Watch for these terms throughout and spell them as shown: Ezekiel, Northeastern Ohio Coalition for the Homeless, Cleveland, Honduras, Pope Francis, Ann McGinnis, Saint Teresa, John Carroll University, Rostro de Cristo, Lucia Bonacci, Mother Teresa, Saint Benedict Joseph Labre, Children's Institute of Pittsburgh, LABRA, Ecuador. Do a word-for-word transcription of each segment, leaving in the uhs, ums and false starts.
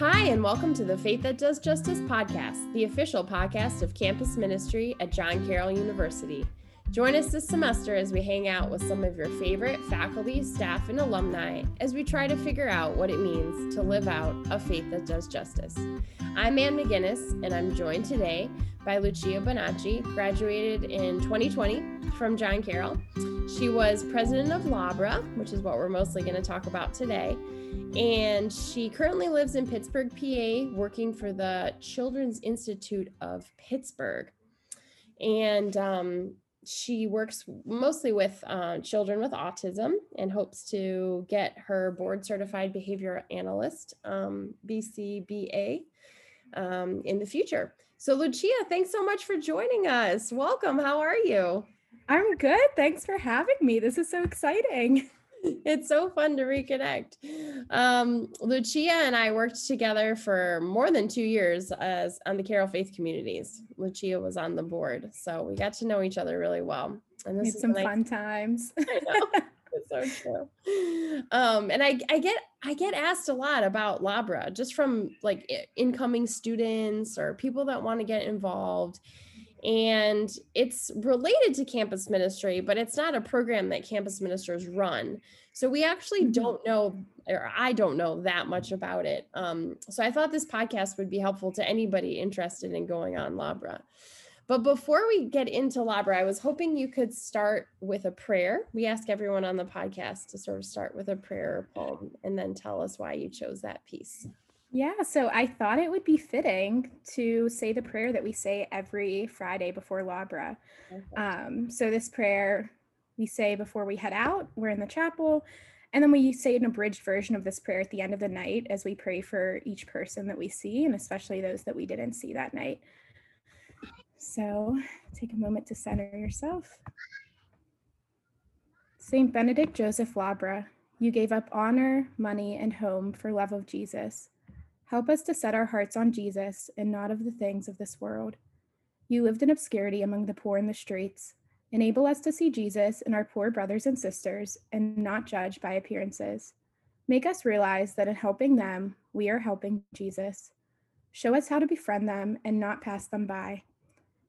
Hi, and welcome to the Faith That Does Justice podcast, the official podcast of campus ministry at John Carroll University. Join us this semester as we hang out with some of your favorite faculty, staff, and alumni as we try to figure out what it means to live out a faith that does justice. I'm Ann McGinnis, and I'm joined today by Lucia Bonacci, graduated in twenty twenty from John Carroll. She was president of LABRA, which is what we're mostly going to talk about today, and she currently lives in Pittsburgh, P A, working for the Children's Institute of Pittsburgh. And um, she works mostly with uh, children with autism and hopes to get her board certified behavioral analyst, um, B C B A, um, in the future. So Lucia, thanks so much for joining us. Welcome. How are you? I'm good. Thanks for having me. This is so exciting. It's so fun to reconnect. Um, Lucia and I worked together for more than two years as on the Carroll Faith Communities. Lucia was on the board, so we got to know each other really well. And this is some nice, fun times. I know. It's so true. Um, and I, I get I get asked a lot about LABRA, just from like incoming students or people that want to get involved. And it's related to campus ministry, but it's not a program that campus ministers run. So we actually don't know, or I don't know that much about it. Um, so I thought this podcast would be helpful to anybody interested in going on LABRA. But before we get into LABRA, I was hoping you could start with a prayer. We ask everyone on the podcast to sort of start with a prayer poem and then tell us why you chose that piece. Yeah, so I thought it would be fitting to say the prayer that we say every Friday before LABRA. Um, so this prayer we say before we head out, we're in the chapel, and then we say an abridged version of this prayer at the end of the night as we pray for each person that we see, and especially those that we didn't see that night. So take a moment to center yourself. Saint Benedict Joseph Labre, you gave up honor, money, and home for love of Jesus. Help us to set our hearts on Jesus and not of the things of this world. You lived in obscurity among the poor in the streets. Enable us to see Jesus in our poor brothers and sisters and not judge by appearances. Make us realize that in helping them, we are helping Jesus. Show us how to befriend them and not pass them by.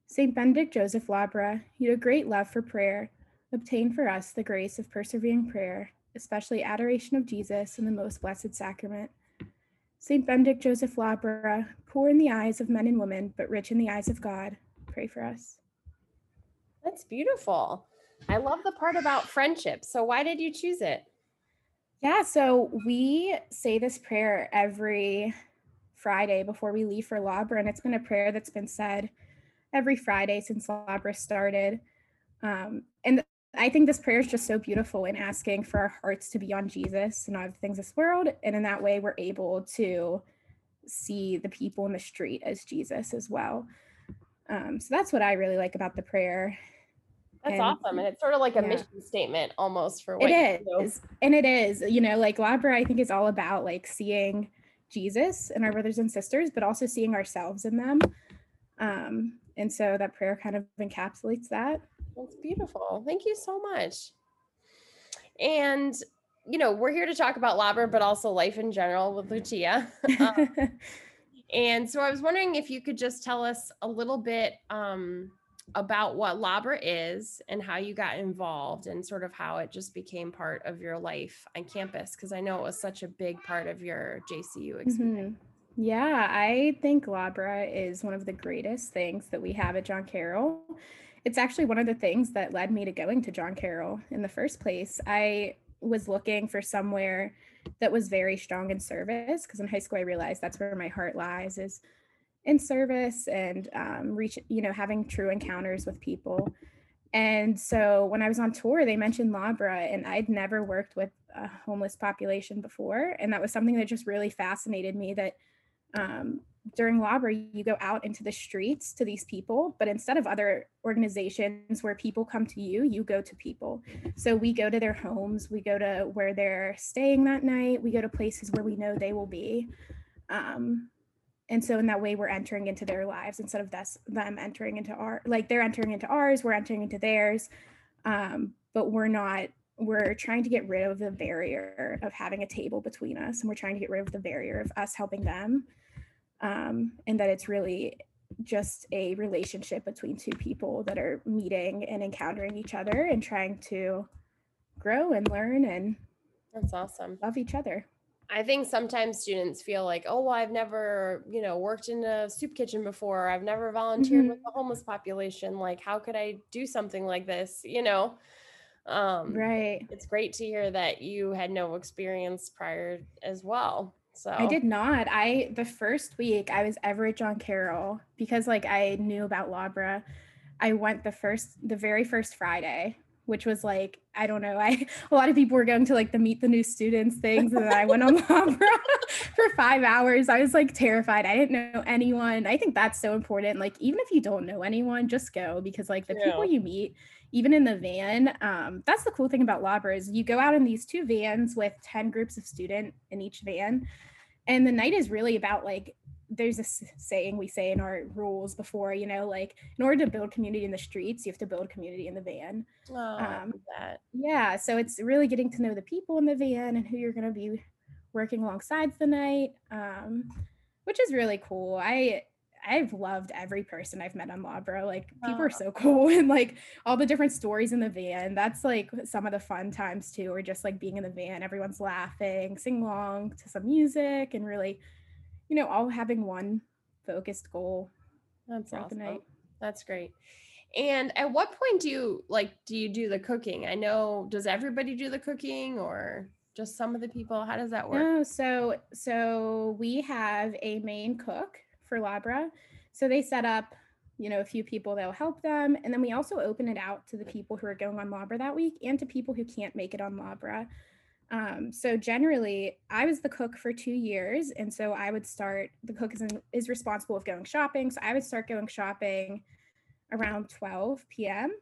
Saint Benedict Joseph Labre, you had a great love for prayer. Obtain for us the grace of persevering prayer, especially adoration of Jesus in the most blessed sacrament. Saint Benedict Joseph Labre, poor in the eyes of men and women, but rich in the eyes of God, pray for us. That's beautiful. I love the part about friendship. So why did you choose it? Yeah, so we say this prayer every Friday before we leave for Labre, and it's been a prayer that's been said every Friday since Labre started. Um, and the- I think this prayer is just so beautiful in asking for our hearts to be on Jesus and not of the things of this world. And in that way, we're able to see the people in the street as Jesus as well. Um, so that's what I really like about the prayer. That's and, awesome. And it's sort of like a yeah. mission statement almost for what it is. And it is, you know, like LABRA, I think, is all about like seeing Jesus in our brothers and sisters, but also seeing ourselves in them. Um, and so that prayer kind of encapsulates that. That's beautiful. Thank you so much. And, you know, we're here to talk about LABRA, but also life in general with Lucia. Um, and so I was wondering if you could just tell us a little bit um, about what LABRA is and how you got involved and sort of how it just became part of your life on campus, because I know it was such a big part of your J C U experience. Mm-hmm. Yeah, I think LABRA is one of the greatest things that we have at John Carroll. It's actually one of the things that led me to going to John Carroll in the first place. I was looking for somewhere that was very strong in service, because in high school I realized that's where my heart lies, is in service and um, reach, you know, having true encounters with people. And so when I was on tour, they mentioned LABRA, and I'd never worked with a homeless population before. And that was something that just really fascinated me, that um, during LABRA, you go out into the streets to these people, but instead of other organizations where people come to you, you go to people. So we go to their homes, we go to where they're staying that night, we go to places where we know they will be. Um, and so in that way, we're entering into their lives instead of this, them entering into our, like they're entering into ours, we're entering into theirs, um, but we're not we're trying to get rid of the barrier of having a table between us, and we're trying to get rid of the barrier of us helping them, um, and that it's really just a relationship between two people that are meeting and encountering each other and trying to grow and learn and that's awesome. Love each other. I think sometimes students feel like, oh, well, I've never, you know, worked in a soup kitchen before. I've never volunteered mm-hmm. with the homeless population. Like, how could I do something like this? You know, um, right. It's great to hear that you had no experience prior as well. So I did not. I, the first week I was ever at John Carroll because like I knew about LABRA. I went the first, the very first Friday, which was like, I don't know, I a lot of people were going to like the meet the new students things, and then I went on LABRA for five hours. I was like terrified. I didn't know anyone. I think that's so important. Like, even if you don't know anyone, just go, because like the yeah. people you meet, even in the van, um, that's the cool thing about LABRA is you go out in these two vans with ten groups of student in each van. And the night is really about like, there's a saying we say in our rules before, you know, like in order to build community in the streets, you have to build community in the van. Oh, um, that. Yeah. So it's really getting to know the people in the van and who you're going to be working alongside the night, um, which is really cool. I, I've loved every person I've met on LABRA. Like people oh. are so cool. And like all the different stories in the van, that's like some of the fun times too, or just like being in the van, everyone's laughing, sing along to some music, and really, you know, all having one focused goal. That's awesome. The night. That's great. And at what point do you like, do you do the cooking? I know, does everybody do the cooking or just some of the people? How does that work? No, so, so we have a main cook for LABRA. So they set up, you know, a few people that will help them. And then we also open it out to the people who are going on LABRA that week and to people who can't make it on LABRA. Um, so generally I was the cook for two years. And so I would start, the cook is, in, is responsible of going shopping. So I would start going shopping around twelve p.m.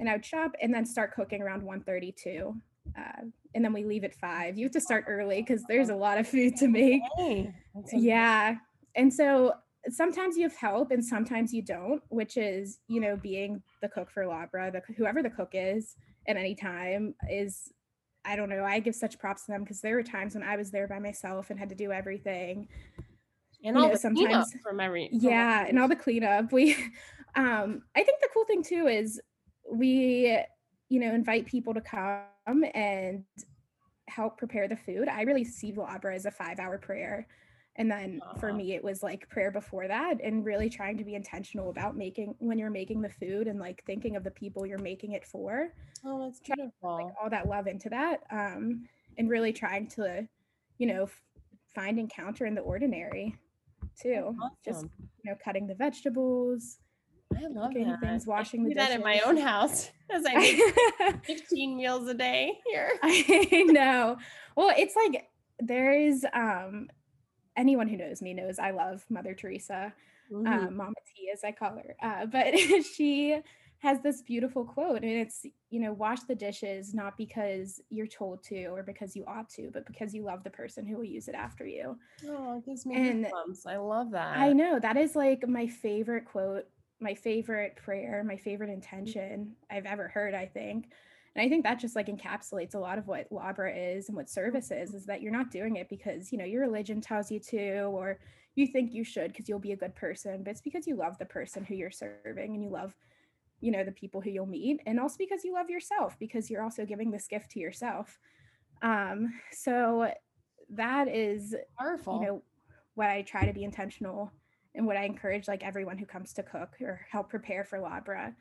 and I would shop and then start cooking around one thirty-two. Uh, and then we leave at five. You have to start early because there's a lot of food to make. Okay. Yeah. And so sometimes you have help and sometimes you don't, which is, you know, being the cook for LABRA, the, whoever the cook is at any time is, I don't know, I give such props to them because there were times when I was there by myself and had to do everything. And you all know, the sometimes, cleanup from every. Yeah, and all the cleanup. We, um, I think the cool thing too is we, you know, invite people to come and help prepare the food. I really see LABRA as a five hour prayer. And then uh-huh. for me, it was like prayer before that and really trying to be intentional about making, when you're making the food and like thinking of the people you're making it for. Oh, that's beautiful. Trying to, like, all that love into that. Um, and really trying to, you know, f- find encounter in the ordinary too. Awesome. Just, you know, cutting the vegetables. I love that. Things, washing I do the dishes. That in my own house as I make fifteen meals a day here. I know. Well, it's like, there is, um, anyone who knows me knows I love Mother Teresa, mm-hmm. uh, Mama T as I call her. Uh, but she has this beautiful quote, and it's, you know, wash the dishes, not because you're told to, or because you ought to, but because you love the person who will use it after you. Oh, it gives me goosebumps. I love that. I know, that is like my favorite quote, my favorite prayer, my favorite intention I've ever heard, I think. And I think that just like encapsulates a lot of what LABRA is and what service is, is that you're not doing it because, you know, your religion tells you to, or you think you should because you'll be a good person, but it's because you love the person who you're serving and you love, you know, the people who you'll meet, and also because you love yourself, because you're also giving this gift to yourself. Um, so that is, powerful. You know, what I try to be intentional and what I encourage like everyone who comes to cook or help prepare for LABRA,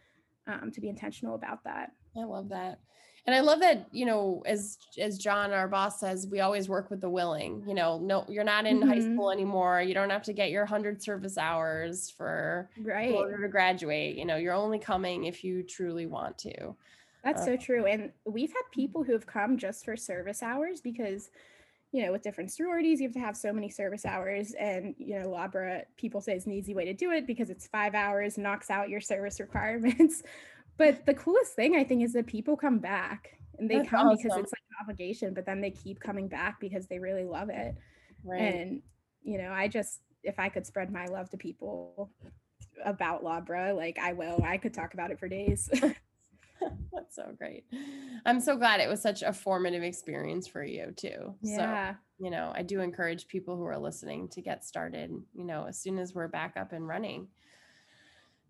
um, to be intentional about that. I love that. And I love that, you know, as, as John, our boss says, we always work with the willing, you know, no, you're not in mm-hmm. high school anymore. You don't have to get your hundred service hours for right. in order to graduate. You know, you're only coming if you truly want to. That's uh, so true. And we've had people who have come just for service hours because, you know, with different sororities, you have to have so many service hours, and, you know, LABRA people say it's an easy way to do it because it's five hours, knocks out your service requirements. But the coolest thing I think is that people come back, and they That's come awesome. Because it's like an obligation, but then they keep coming back because they really love it. Right. And, you know, I just, if I could spread my love to people about LABRA, like I will, I could talk about it for days. That's so great. I'm so glad it was such a formative experience for you too. Yeah. So, you know, I do encourage people who are listening to get started, you know, as soon as we're back up and running.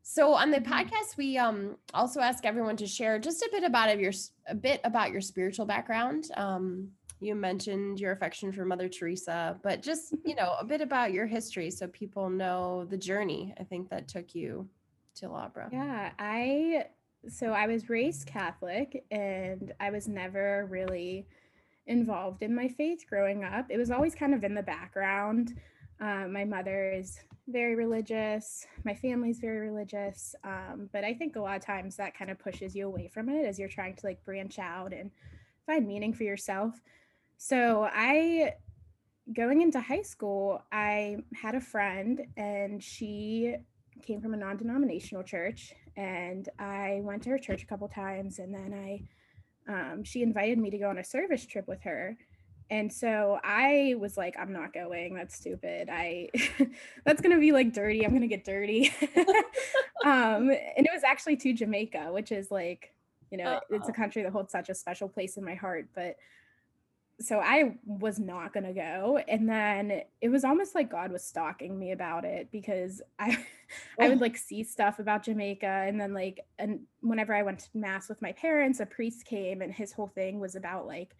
So on the podcast, we um, also ask everyone to share just a bit about of your a bit about your spiritual background. Um, you mentioned your affection for Mother Teresa, but just, you know, a bit about your history so people know the journey, I think, that took you to Labra. Yeah, I so I was raised Catholic, and I was never really involved in my faith growing up. It was always kind of in the background. Uh, my mother is very religious. My family's very religious. Um, but I think a lot of times that kind of pushes you away from it as you're trying to like branch out and find meaning for yourself. So I, going into high school, I had a friend, and she came from a non-denominational church, and I went to her church a couple times. And then I, um, she invited me to go on a service trip with her. And so I was like, I'm not going. That's stupid. I, that's going to be like dirty. I'm going to get dirty. um, and it was actually to Jamaica, which is like, you know, uh-oh. It's a country that holds such a special place in my heart. But so I was not going to go. And then it was almost like God was stalking me about it, because I, I would like see stuff about Jamaica. And then like, and whenever I went to mass with my parents, a priest came, and his whole thing was about like,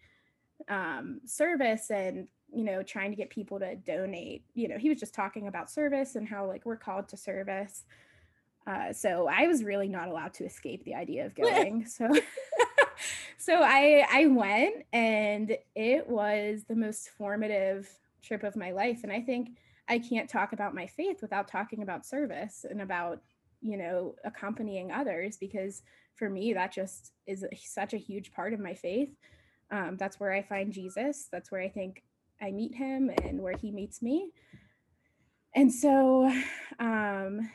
um, service and, you know, trying to get people to donate. You know, he was just talking about service and how like we're called to service. Uh, so I was really not allowed to escape the idea of going. So, so I, I went, and it was the most formative trip of my life. And I think I can't talk about my faith without talking about service and about, you know, accompanying others, because for me, that just is such a huge part of my faith. Um, that's where I find Jesus. That's where I think I meet him, and where he meets me. And so um,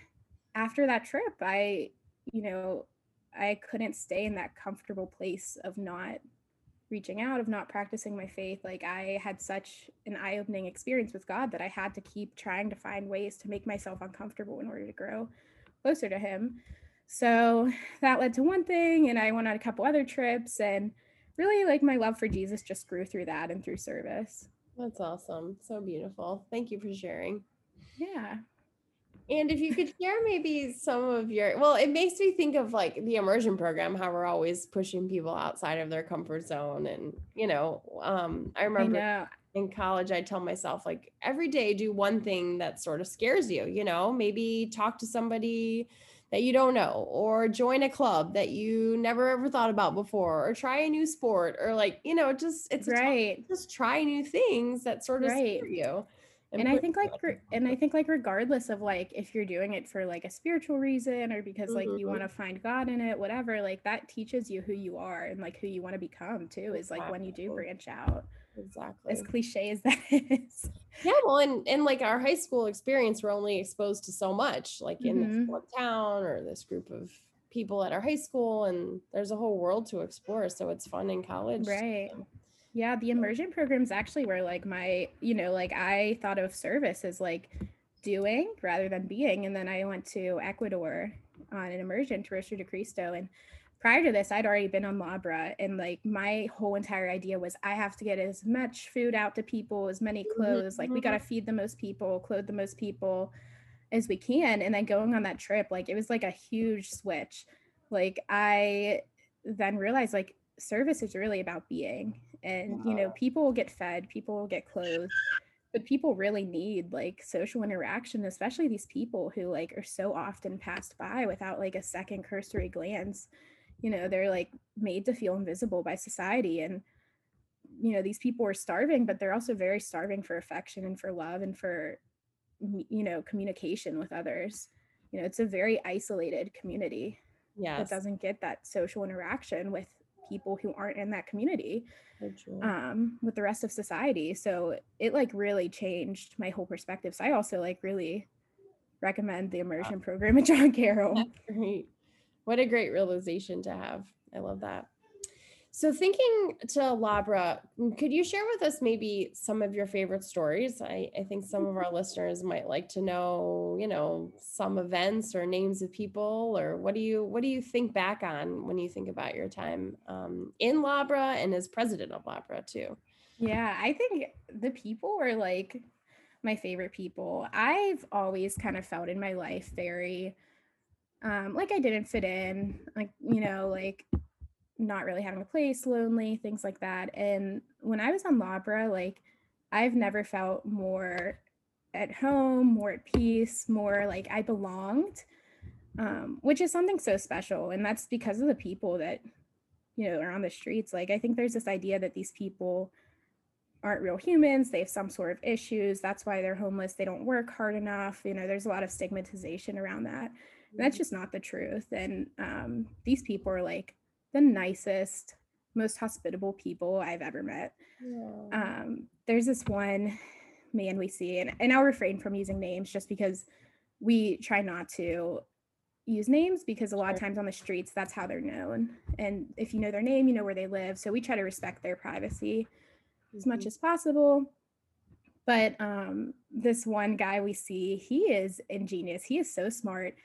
after that trip, I, you know, I couldn't stay in that comfortable place of not reaching out, of not practicing my faith. Like, I had such an eye-opening experience with God that I had to keep trying to find ways to make myself uncomfortable in order to grow closer to him. So that led to one thing, and I went on a couple other trips, and really, like, my love for Jesus just grew through that and through service. That's awesome. So beautiful. Thank you for sharing. Yeah. And if you could share maybe some of your, well, it makes me think of like the immersion program, how we're always pushing people outside of their comfort zone. And, you know, um, I remember I know. in college, I tell myself, like, every day do one thing that sort of scares you, you know, maybe talk to somebody that you don't know, or join a club that you never ever thought about before, or try a new sport, or like, you know, just, it's right. T- just try new things that sort of right. scare you. And, and I think like, re- and I think like, regardless of like, if you're doing it for like a spiritual reason, or because like mm-hmm. you want to find God in it, whatever, like that teaches you who you are and like who you want to become too, is like exactly. when you do branch out. Exactly. As cliche as that is. Yeah, well, and, and like our high school experience, we're only exposed to so much, like in mm-hmm. this one town or this group of people at our high school, and there's a whole world to explore. So it's fun in college. Right. So. Yeah, the immersion programs actually were like my, you know, like I thought of service as like doing rather than being. And then I went to Ecuador on an immersion to Rostro de Cristo, and prior to this, I'd already been on Labra, and like my whole entire idea was I have to get as much food out to people, as many clothes, like we got to feed the most people, clothe the most people as we can. And then going on that trip, like it was like a huge switch. Like I then realized like service is really about being, and, you know, people will get fed, people will get clothed, but people really need like social interaction, especially these people who like are so often passed by without like a second cursory glance. You know, they're like made to feel invisible by society. And, you know, these people are starving, but they're also very starving for affection and for love and for, you know, communication with others. You know, it's a very isolated community. Yes. That doesn't get that social interaction with people who aren't in that community, um, with the rest of society. So it like really changed my whole perspective. So I also like really recommend the immersion wow. program at John Carroll. That's great. What a great realization to have. I love that. So thinking to Labra, could you share with us maybe some of your favorite stories? I, I think some of our listeners might like to know, you know, some events or names of people, or what do you what do you think back on when you think about your time um, in Labra and as president of Labra too? Yeah, I think the people were like my favorite people. I've always kind of felt in my life very um, like I didn't fit in, like, you know, like not really having a place, lonely, things like that. And when I was on Labra, like I've never felt more at home, more at peace, more like I belonged, um, which is something so special. And that's because of the people that, you know, are on the streets. Like, I think there's this idea that these people aren't real humans. They have some sort of issues. That's why they're homeless. They don't work hard enough. You know, there's a lot of stigmatization around that. And that's just not the truth. And um, these people are like the nicest, most hospitable people I've ever met. Yeah. Um, there's this one man we see, and, and I'll refrain from using names just because we try not to use names, because a lot of times on the streets, that's how they're known. And if you know their name, you know where they live. So we try to respect their privacy mm-hmm. as much as possible. But um, this one guy we see, he is ingenious. He is so smart.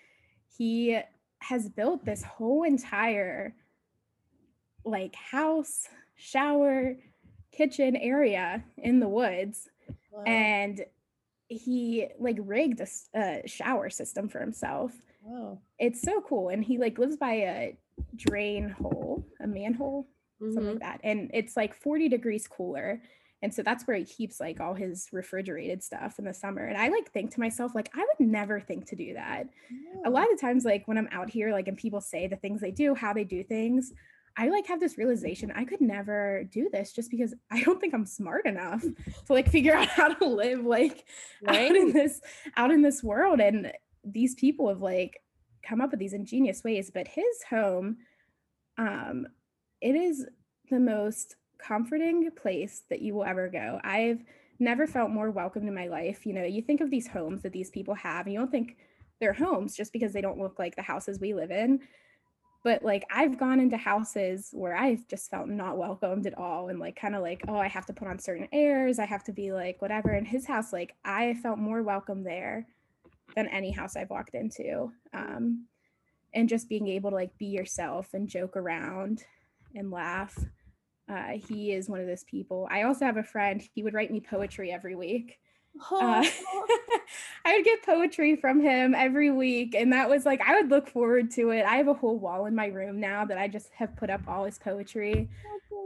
He has built this whole entire like house, shower, kitchen area in the woods. Wow. And he like rigged a uh, shower system for himself. Wow. It's so cool. And he like lives by a drain hole, a manhole, mm-hmm. something like that. And it's like forty degrees cooler. And so that's where he keeps like all his refrigerated stuff in the summer. And I like think to myself, like, I would never think to do that. Yeah. A lot of times, like when I'm out here, like, and people say the things they do, how they do things, I like have this realization I could never do this just because I don't think I'm smart enough to like figure out how to live like right. out in this out in this world. And these people have like come up with these ingenious ways. But his home, um, it is the most comforting place that you will ever go. I've never felt more welcomed in my life. You know, you think of these homes that these people have, and you don't think they're homes just because they don't look like the houses we live in. But like I've gone into houses where I've just felt not welcomed at all, and like kind of like, oh, I have to put on certain airs, I have to be like whatever. In his house, like I felt more welcome there than any house I've walked into. Um, and just being able to like be yourself and joke around and laugh. Uh, he is one of those people. I also have a friend, he would write me poetry every week. Oh. Uh, I would get poetry from him every week, and that was like I would look forward to it. I have a whole wall in my room now that I just have put up all his poetry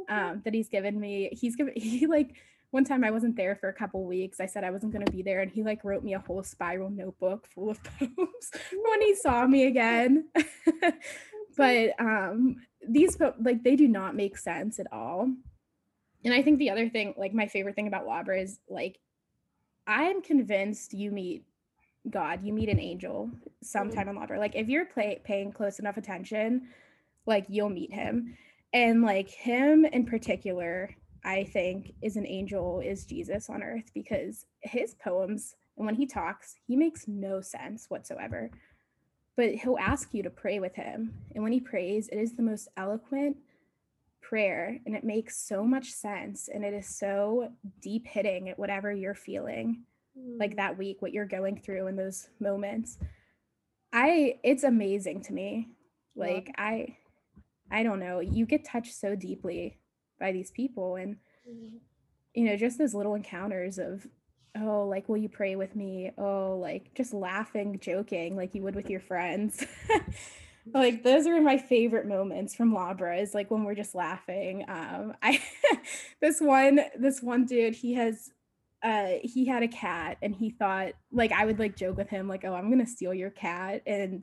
um, that he's given me. He's given he like one time I wasn't there for a couple weeks. I said I wasn't going to be there, and he like wrote me a whole spiral notebook full of poems when he saw me again. But um, these po- like they do not make sense at all. And I think the other thing, like my favorite thing about Labra is like, I'm convinced you meet God, you meet an angel sometime in Labra. Like if you're play, paying close enough attention, like you'll meet him. And like him in particular, I think is an angel, is Jesus on earth, because his poems, and when he talks, he makes no sense whatsoever, but he'll ask you to pray with him. And when he prays, it is the most eloquent prayer, and it makes so much sense, and it is so deep hitting at whatever you're feeling mm. like that week, what you're going through in those moments. I it's amazing to me, like yeah. I I don't know, you get touched so deeply by these people. And mm-hmm. you know, just those little encounters of, oh, like, will you pray with me? Oh, like just laughing, joking like you would with your friends. Like those are my favorite moments from Labra, is like when we're just laughing. Um, I this one, this one dude, he has, uh, he had a cat, and he thought like I would like joke with him like, oh, I'm gonna steal your cat. And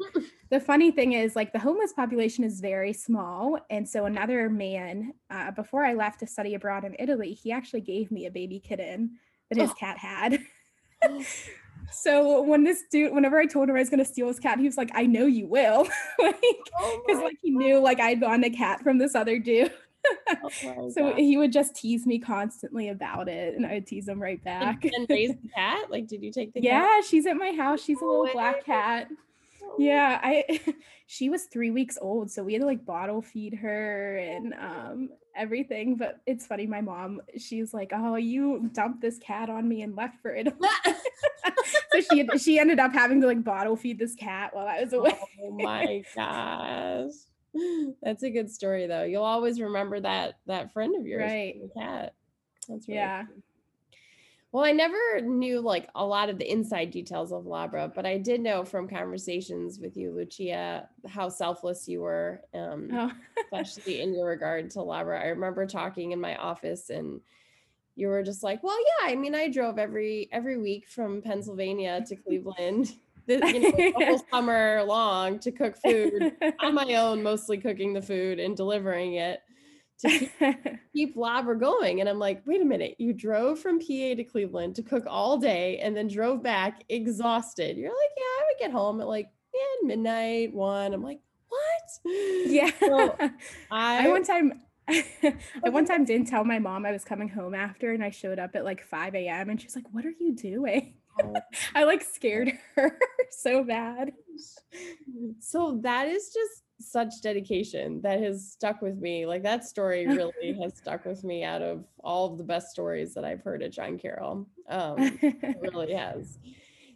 the funny thing is like the homeless population is very small, and so another man, uh, before I left to study abroad in Italy, he actually gave me a baby kitten that his oh. cat had. So when this dude, whenever I told him I was going to steal his cat, he was like, I know you will. Like, oh cause like he knew like I'd gotten a cat from this other dude. Oh so God. He would just tease me constantly about it, and I would tease him right back. And raise the cat? Like, did you take the yeah, cat? Yeah, she's at my house. She's a little oh, black cat. Oh Yeah, I she was three weeks old, so we had to like bottle feed her and um everything. But it's funny, my mom, she's like, "Oh, you dumped this cat on me and left for it." So she she ended up having to like bottle feed this cat while I was away. Oh my gosh. That's a good story though. You'll always remember that that friend of yours, right? The cat. That's really yeah. Cool. Well, I never knew like a lot of the inside details of Labra, but I did know from conversations with you, Lucia, how selfless you were, um, oh. especially in your regard to Labra. I remember talking in my office and you were just like, well, yeah, I mean, I drove every every week from Pennsylvania to Cleveland, the, you know, the whole summer long to cook food on my own, mostly cooking the food and delivering it to keep, keep Labra going. And I'm like, wait a minute, you drove from P A to Cleveland to cook all day and then drove back exhausted. You're like, yeah, I would get home at like yeah, midnight, one. I'm like, what? Yeah. So I, I one time, I one time didn't tell my mom I was coming home after, and I showed up at like five a.m. and she's like, what are you doing? I like scared her so bad. So that is just such dedication that has stuck with me. Like that story really has stuck with me out of all of the best stories that I've heard at John Carroll. Um, it really has.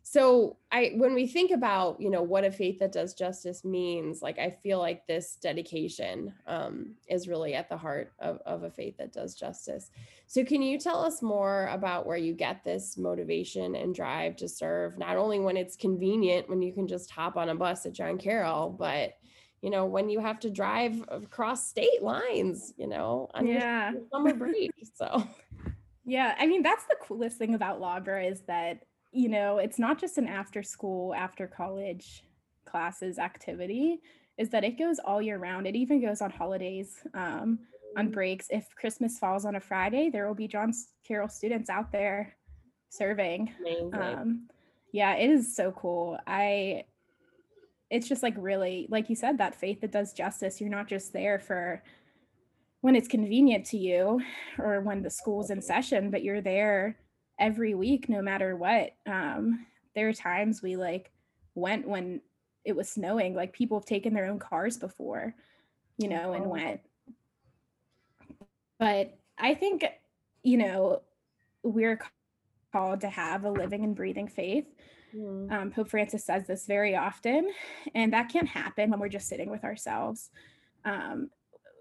So I, when we think about, you know, what a faith that does justice means, like, I feel like this dedication um, is really at the heart of, of a faith that does justice. So can you tell us more about where you get this motivation and drive to serve, not only when it's convenient, when you can just hop on a bus at John Carroll, but, you know, when you have to drive across state lines, you know, on yeah. your summer break, so. Yeah, I mean, that's the coolest thing about Labra is that, you know, it's not just an after school, after college classes activity, is that it goes all year round. It even goes on holidays, um, on breaks. If Christmas falls on a Friday, there will be John Carroll students out there serving. Um, yeah, it is so cool. I, it's just like really, like you said, that faith that does justice. You're not just there for when it's convenient to you or when the school's in session, but you're there every week, no matter what. Um, there are times we like went when it was snowing, like people have taken their own cars before, you know, and went. But I think, you know, we're called to have a living and breathing faith. Mm. Um, Pope Francis says this very often, and that can't happen when we're just sitting with ourselves. Um,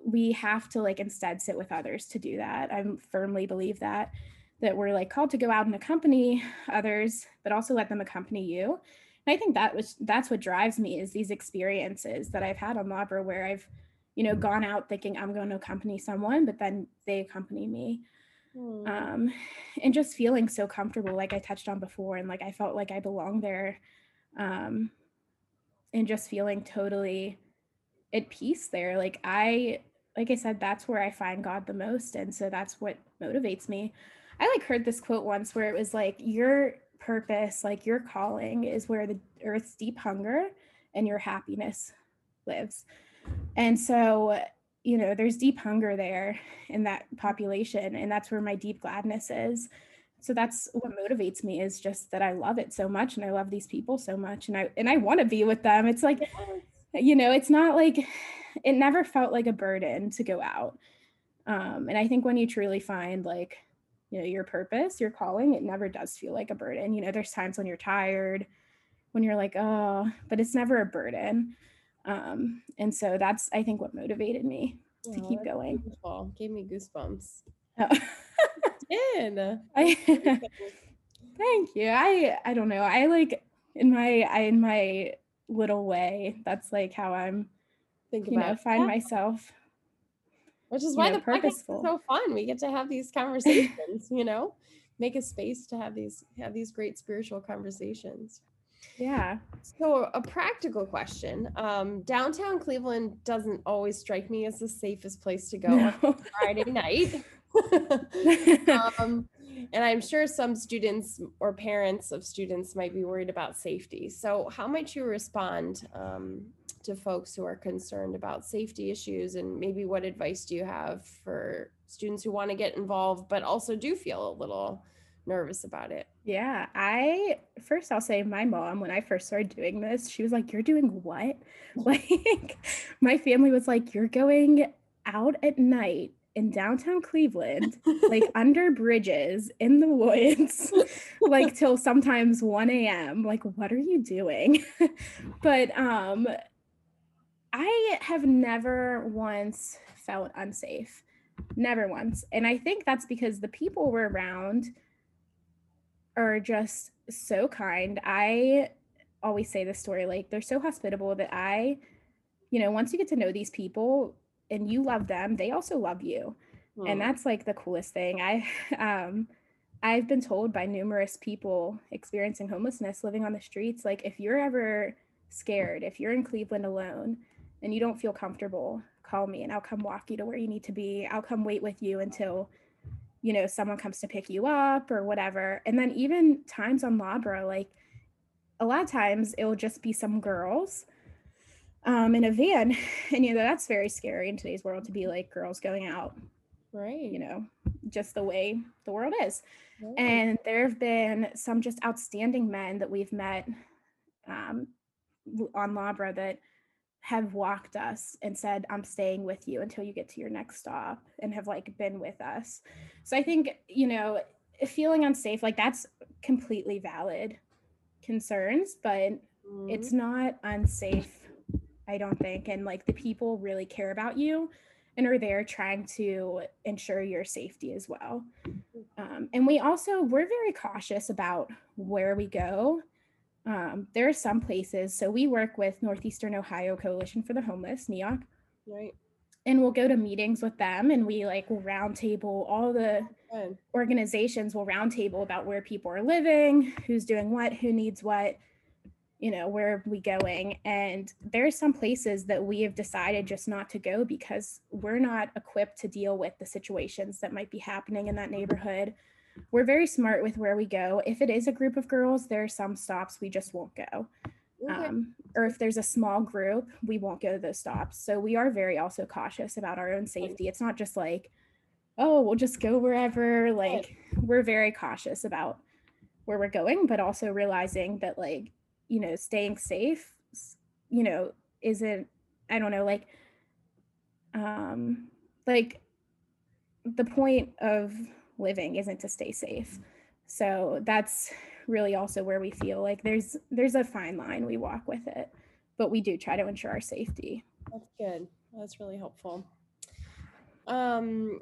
we have to like instead sit with others to do that. I firmly believe that. that we're like called to go out and accompany others, but also let them accompany you. And I think that was, that's what drives me, is these experiences that I've had on Labra where I've, you know, gone out thinking I'm going to accompany someone, but then they accompany me. Mm. Um, and just feeling so comfortable, like I touched on before, and like I felt like I belonged there. Um, and just feeling totally at peace there. Like I, like I said, that's where I find God the most. And so that's what motivates me. I like heard this quote once where it was like, your purpose, like your calling is where the earth's deep hunger and your happiness lives. And so, you know, there's deep hunger there in that population, and that's where my deep gladness is. So that's what motivates me, is just that I love it so much, and I love these people so much, and I and I want to be with them. It's like, you know, it's not like, it never felt like a burden to go out. Um, and I think when you truly find like, you know, your purpose, your calling, it never does feel like a burden. You know, there's times when you're tired, when you're like, oh, but it's never a burden. Um, and so that's, I think, what motivated me oh, to keep going. Beautiful. Gave me goosebumps. Oh. It did. Thank you. I, I don't know. I like in my, I, in my little way, that's like how I'm, Think you know, it. find yeah. myself. Which is why you know, the purposeful. Podcast is so fun. We get to have these conversations, you know, make a space to have these, have these great spiritual conversations. Yeah. So a practical question, um, downtown Cleveland doesn't always strike me as the safest place to go no. on Friday night. um, and I'm sure some students or parents of students might be worried about safety. So how might you respond, um, to folks who are concerned about safety issues, and maybe what advice do you have for students who want to get involved but also do feel a little nervous about it? Yeah, I first I'll say my mom, when I first started doing this, she was like, "You're doing what?" Like, my family was like, "You're going out at night in downtown Cleveland, like under bridges in the woods, like till sometimes one a.m. Like, what are you doing?" But um, I have never once felt unsafe. Never once. And I think that's because the people we're around are just so kind. I always say this story, like, they're so hospitable that I, you know, once you get to know these people and you love them, they also love you. Mm. And that's like the coolest thing. I, um, I've been told by numerous people experiencing homelessness, living on the streets, like, if you're ever scared, if you're in Cleveland alone and you don't feel comfortable, call me and I'll come walk you to where you need to be. I'll come wait with you until, you know, someone comes to pick you up or whatever. And then even times on Labra, like, a lot of times it will just be some girls um, in a van. And, you know, that's very scary in today's world, to be like girls going out, right? You know, just the way the world is. Right. And there have been some just outstanding men that we've met um, on Labra that have walked us and said, "I'm staying with you until you get to your next stop," and have like been with us. So I think, you know, feeling unsafe, like, that's completely valid concerns, but mm-hmm. it's not unsafe, I don't think. And like, the people really care about you and are there trying to ensure your safety as well. Um, and we also, we're very cautious about where we go. Um, there are some places, so we work with Northeastern Ohio Coalition for the Homeless, N E O C, right? And we'll go to meetings with them, and we like will roundtable, all the Good. organizations will roundtable about where people are living, who's doing what, who needs what, you know, where are we going? And there are some places that we have decided just not to go because we're not equipped to deal with the situations that might be happening in that neighborhood. We're very smart with where we go. If it is a group of girls, there are some stops we just won't go. Okay. Um, or if there's a small group, we won't go to those stops. So we are very also cautious about our own safety. It's not just like, oh, we'll just go wherever. Like, we're very cautious about where we're going, but also realizing that, like, you know, staying safe, you know, isn't, I don't know, like, um, like the point of living isn't to stay safe. So that's really also where we feel like there's there's a fine line we walk with it, but we do try to ensure our safety. That's good. That's really helpful. Um,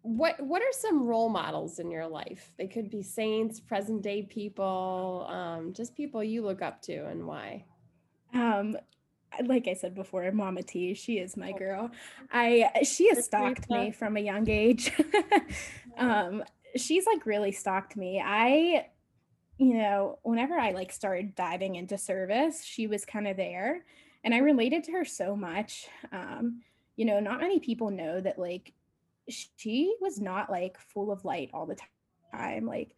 what what are some role models in your life? They could be saints, present day people, um, just people you look up to, and why? Um, like I said before, Mama T, she is my girl. I she has stalked me from a young age. um, she's like really stalked me. I, you know, whenever I like started diving into service, she was kind of there, and I related to her so much. Um, you know, not many people know that like she was not like full of light all the time. Like,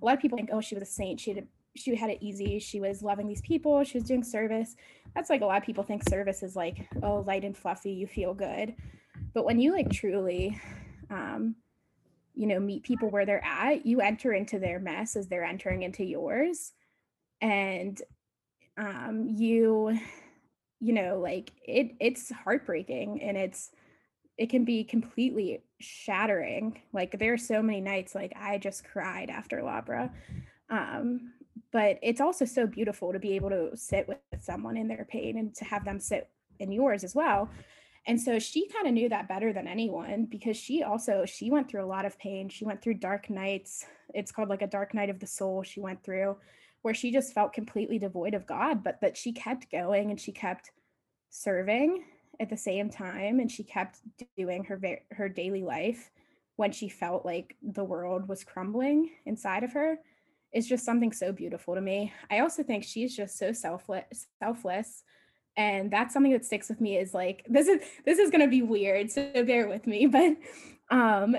a lot of people think, oh, she was a saint. She had a She had it easy. She was loving these people. She was doing service. That's like, a lot of people think service is like, oh, light and fluffy, you feel good. But when you like truly, um, you know, meet people where they're at, you enter into their mess as they're entering into yours. And um, you, you know, like it, it's heartbreaking, and it's, it can be completely shattering. Like, there are so many nights, like, I just cried after Labra. Um, But it's also so beautiful to be able to sit with someone in their pain and to have them sit in yours as well. And so she kind of knew that better than anyone, because she also, she went through a lot of pain. She went through dark nights. It's called like a dark night of the soul. She went through where she just felt completely devoid of God, but that she kept going and she kept serving at the same time. And she kept doing her, her daily life when she felt like the world was crumbling inside of her. It's just something so beautiful to me. I also think she's just so selfless, selfless. And that's something that sticks with me, is like, this is, this is going to be weird, so bear with me. But um,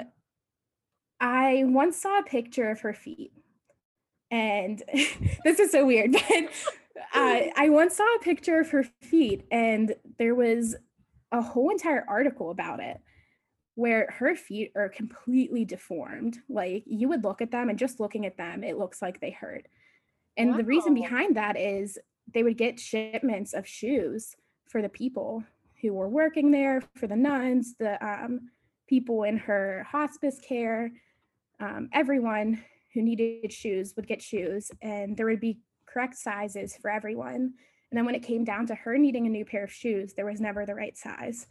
I once saw a picture of her feet, and this is so weird, but I, I once saw a picture of her feet, and there was a whole entire article about it. where her feet are completely deformed. Like, you would look at them and just looking at them, it looks like they hurt. And wow. The reason behind that is they would get shipments of shoes for the people who were working there, for the nuns, the um, people in her hospice care, um, everyone who needed shoes would get shoes, and there would be correct sizes for everyone. And then when it came down to her needing a new pair of shoes, there was never the right size.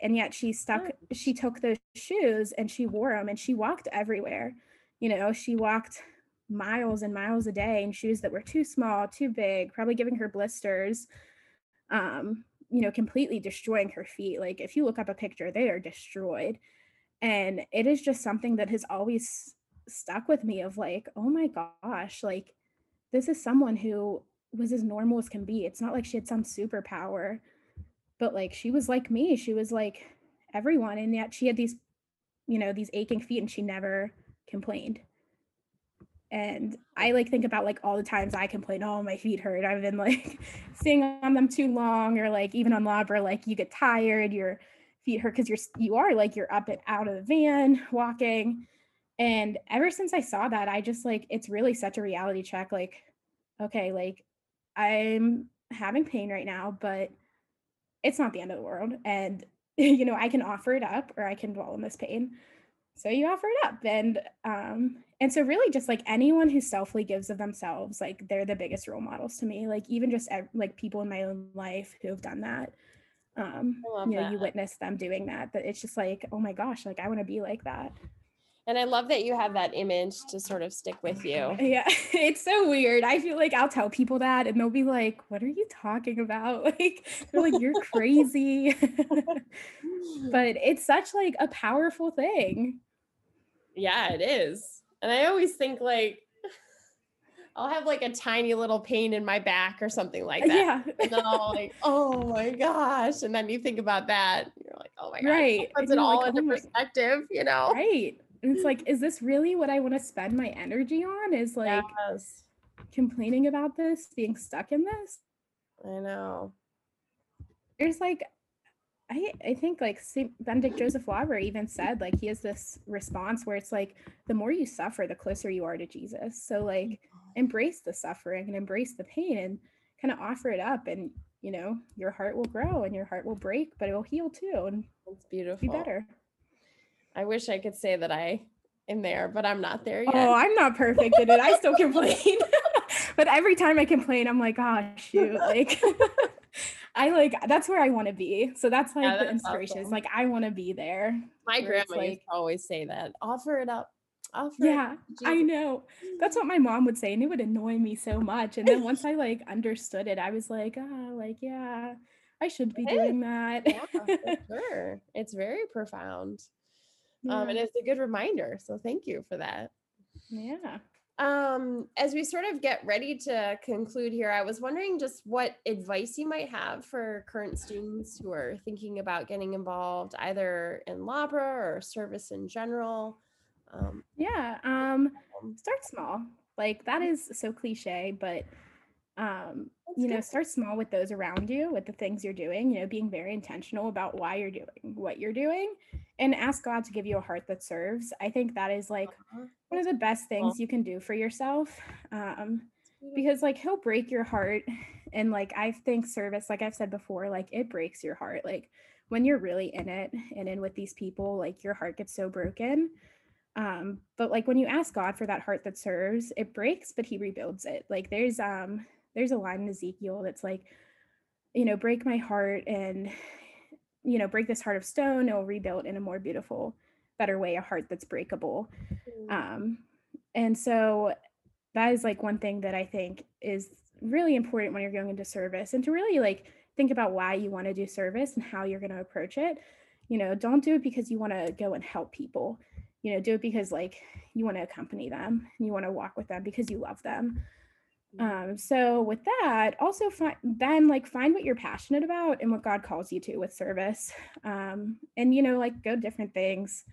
And yet she stuck, she took those shoes and she wore them, and she walked everywhere. You know, she walked miles and miles a day in shoes that were too small, too big, probably giving her blisters, um, you know, completely destroying her feet. Like, if you look up a picture, they are destroyed. And it is just something that has always stuck with me of like, oh my gosh, like, this is someone who was as normal as can be. It's not like she had some superpower, but like, she was like me, she was like everyone. And yet she had these, you know, these aching feet, and she never complained. And I like think about like all the times I complain, oh, my feet hurt. I've been like sitting on them too long, or like even on Labra, like you get tired, your feet hurt because you're, you are like, you're up and out of the van walking. And ever since I saw that, I just like, it's really such a reality check. Like, okay, like I'm having pain right now, but it's not the end of the world. And, you know, I can offer it up, or I can dwell in this pain. So you offer it up. And, um, and so really just like anyone who selfly gives of themselves, like they're the biggest role models to me. Like even just like people in my own life who have done that, um, you know, that. You witness them doing that, but it's just like, oh my gosh, like I want to be like that. And I love that you have that image to sort of stick with you. Yeah, it's so weird. I feel like I'll tell people that and they'll be like, what are you talking about? Like, they're like, you're crazy. But it's such like a powerful thing. Yeah, it is. And I always think like, I'll have like a tiny little pain in my back or something like that. Yeah. And then I'll like, oh my gosh. And then you think about that, you're like, oh my gosh. Right. It puts it all like, into oh perspective, you know? Right. And it's like, is this really what I want to spend my energy on? Is like yes. complaining about this, being stuck in this? I know. There's like, I I think like Saint Benedict Joseph Labre even said, like, he has this response where it's like, the more you suffer, the closer you are to Jesus. So like, embrace the suffering and embrace the pain and kind of offer it up. And, you know, your heart will grow and your heart will break, but it will heal too. And it's beautiful. Be better. I wish I could say that I am there, but I'm not there yet. Oh, I'm not perfect at it. I still complain. But every time I complain, I'm like, oh, shoot. Like, I like, that's where I want to be. So that's like yeah, that's the inspiration. Awesome. It's like, I want to be there. My grandma like, used to always say that. Offer it up. Offer yeah, it up. I know. That's what my mom would say. And it would annoy me so much. And then once I like understood it, I was like, oh, like, yeah, I should be doing that. Yeah, for sure. It's very profound. Yeah. Um, and it's a good reminder. So thank you for that. Yeah. Um, as we sort of get ready to conclude here, I was wondering just what advice you might have for current students who are thinking about getting involved either in Labra or service in general. Um, yeah. Um, start small. Like that is so cliche, but um, you know, start small with those around you, with the things you're doing, you know, being very intentional about why you're doing what you're doing. And ask God to give you a heart that serves. I think that is like one of the best things you can do for yourself. Um, because like he'll break your heart. And like, I think service, like I've said before, like it breaks your heart. Like when you're really in it and in with these people, like your heart gets so broken. Um, but like when you ask God for that heart that serves, it breaks, but he rebuilds it. Like there's, um, there's a line in Ezekiel that's like, you know, break my heart and you know, break this heart of stone, it'll rebuild in a more beautiful, better way, a heart that's breakable. Mm-hmm. Um, and so that is like one thing that I think is really important when you're going into service, and to really like think about why you want to do service and how you're going to approach it. You know, don't do it because you want to go and help people, you know, do it because like you want to accompany them and you want to walk with them because you love them. Um, so with that, also find, then like find what you're passionate about and what God calls you to with service. Um, and, you know, like go different things,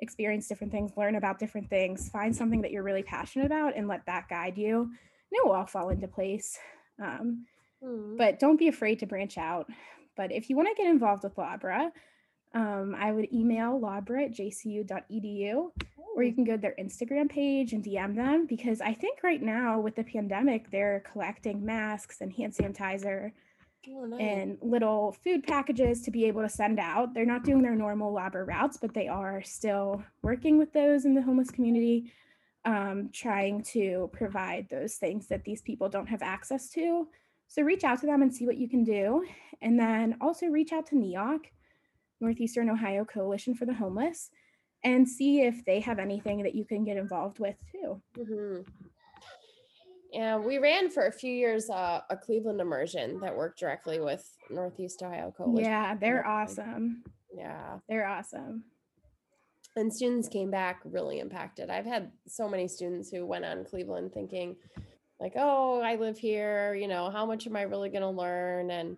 experience different things, learn about different things, find something that you're really passionate about and let that guide you. And it will all fall into place. Um, mm. But don't be afraid to branch out. But if you want to get involved with Labra, Um, I would email labra at j c u dot e d u, or you can go to their Instagram page and D M them, because I think right now with the pandemic, they're collecting masks and hand sanitizer oh, nice. and little food packages to be able to send out. They're not doing their normal Labra routes, but they are still working with those in the homeless community, um, trying to provide those things that these people don't have access to. So reach out to them and see what you can do. And then also reach out to N E O C, Northeastern Ohio Coalition for the Homeless, and see if they have anything that you can get involved with too. Mm-hmm. And we ran for a few years uh, a Cleveland immersion that worked directly with Northeast Ohio Coalition. Yeah, they're awesome. Yeah, they're awesome. And students came back really impacted. I've had so many students who went on Cleveland thinking like, oh, I live here, you know, how much am I really going to learn? And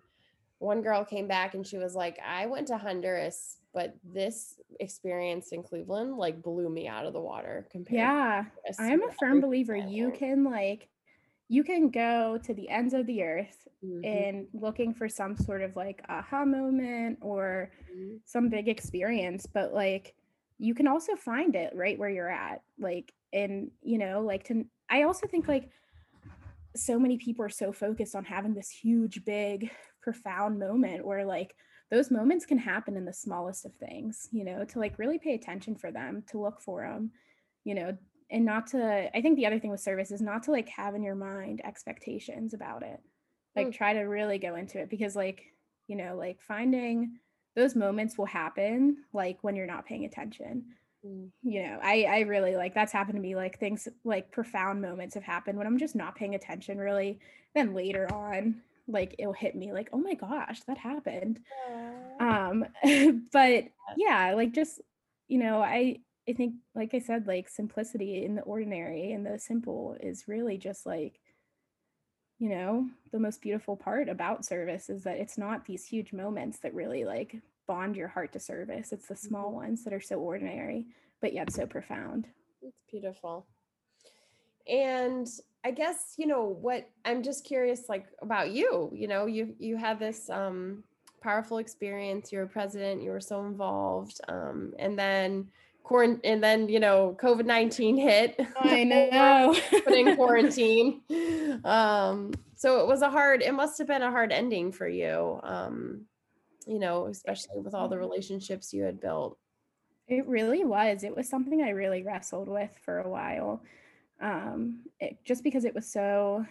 one girl came back and she was like, I went to Honduras, but this experience in Cleveland like blew me out of the water compared yeah, to I'm a firm believer you can like, you can go to the ends of the earth mm-hmm. in looking for some sort of like aha moment or mm-hmm. some big experience, but like you can also find it right where you're at. Like, and you know, like to, I also think like so many people are so focused on having this huge, big, profound moment where like those moments can happen in the smallest of things, you know, to like really pay attention for them, to look for them, you know, and not to, I think the other thing with service is not to like have in your mind expectations about it. Like mm. try to really go into it because like, you know, like finding those moments will happen like when you're not paying attention. Mm. You know, I, I really like that's happened to me, like things like profound moments have happened when I'm just not paying attention really. Then later on, like it'll hit me like, oh my gosh, that happened. Um, but yeah, like just, you know, I, I think, like I said, like simplicity in the ordinary and the simple is really just like, you know, the most beautiful part about service is that it's not these huge moments that really like bond your heart to service. It's the small ones that are so ordinary, but yet so profound. It's beautiful. And I guess, you know, what I'm just curious, like about you, you know, you, you had this um, powerful experience, you were president, you were so involved. Um, and then quarant- and then, you know, COVID nineteen hit. I know. Put in quarantine. Um, so it was a hard, it must've been a hard ending for you. Um, you know, especially with all the relationships you had built. It really was. It was something I really wrestled with for a while. Um, it, just because it was so,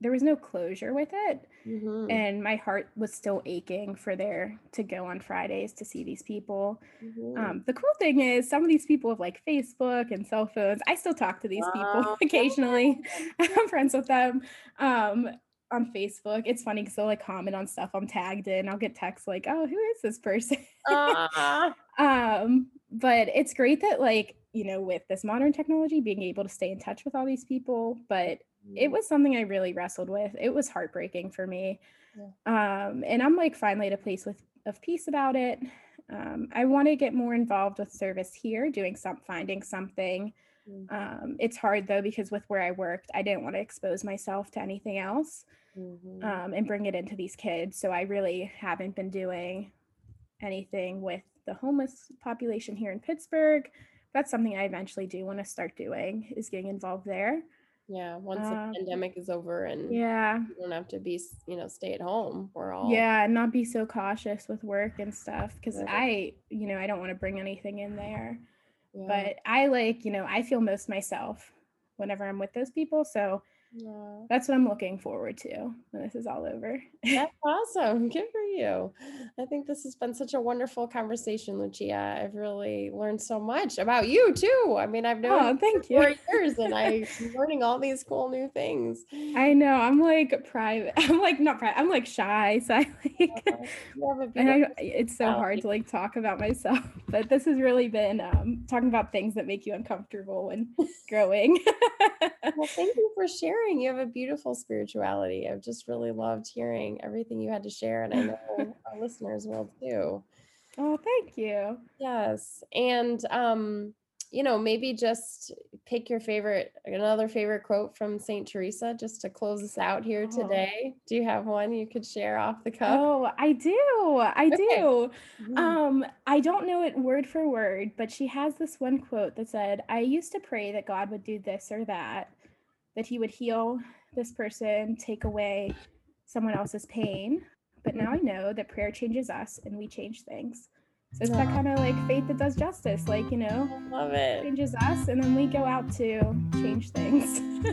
there was no closure with it. Mm-hmm. And my heart was still aching for there to go on Fridays to see these people. Mm-hmm. Um, the cool thing is some of these people have like Facebook and cell phones. I still talk to these wow. people occasionally. I'm friends with them, um, on Facebook. It's funny because they'll like comment on stuff I'm tagged in. I'll get texts like, oh, who is this person? Uh-huh. um, but it's great that like, you know, with this modern technology, being able to stay in touch with all these people, but it was something I really wrestled with. It was heartbreaking for me. Yeah. Um, and I'm like finally at a place with of peace about it. Um, I want to get more involved with service here, doing some, finding something. Mm-hmm. Um, it's hard though, because with where I worked, I didn't want to expose myself to anything else mm-hmm. um, and bring it into these kids. So I really haven't been doing anything with the homeless population here in Pittsburgh. That's something I eventually do want to start doing is getting involved there. Yeah. Once um, the pandemic is over and yeah, you don't have to be, you know, stay at home. We're all. Yeah. And not be so cautious with work and stuff. Cause right. I, you know, I don't want to bring anything in there, yeah. but I like, you know, I feel most myself whenever I'm with those people. So yeah. that's what I'm looking forward to when this is all over. That's awesome. Good for you. I think this has been such a wonderful conversation, Lucia. I've really learned so much about you too. I mean, I've known oh, you thank for you. years and I'm learning all these cool new things. I know. I'm like private. I'm like not private. I'm like shy. So I like, yeah, and I, it's so hard to like talk about myself, but this has really been um, talking about things that make you uncomfortable and growing. Well, thank you for sharing. You have a beautiful spirituality. I've just really loved hearing everything you had to share, and I know our listeners will too. Oh, thank you. Yes. And um, you know, maybe just pick your favorite, another favorite quote from Saint Teresa, just to close us out here oh. today. Do you have one you could share off the cuff? Oh, I do. I okay. do. Mm-hmm. Um, I don't know it word for word, but she has this one quote that said, I used to pray that God would do this or that, that he would heal this person, take away someone else's pain. But now I know that prayer changes us and we change things. So it's that kind of like faith that does justice, like, you know, love it. Changes us, and then we go out to change things.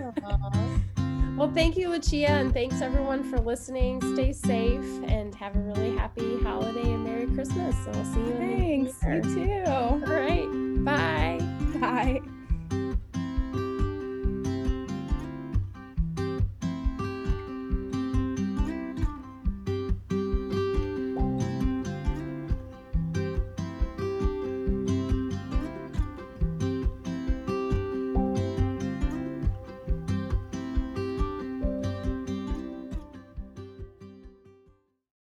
Well, thank you, Lucia, and thanks everyone for listening. Stay safe and have a really happy holiday and Merry Christmas. And we'll see you. Thanks. You too. All right. Bye. Bye.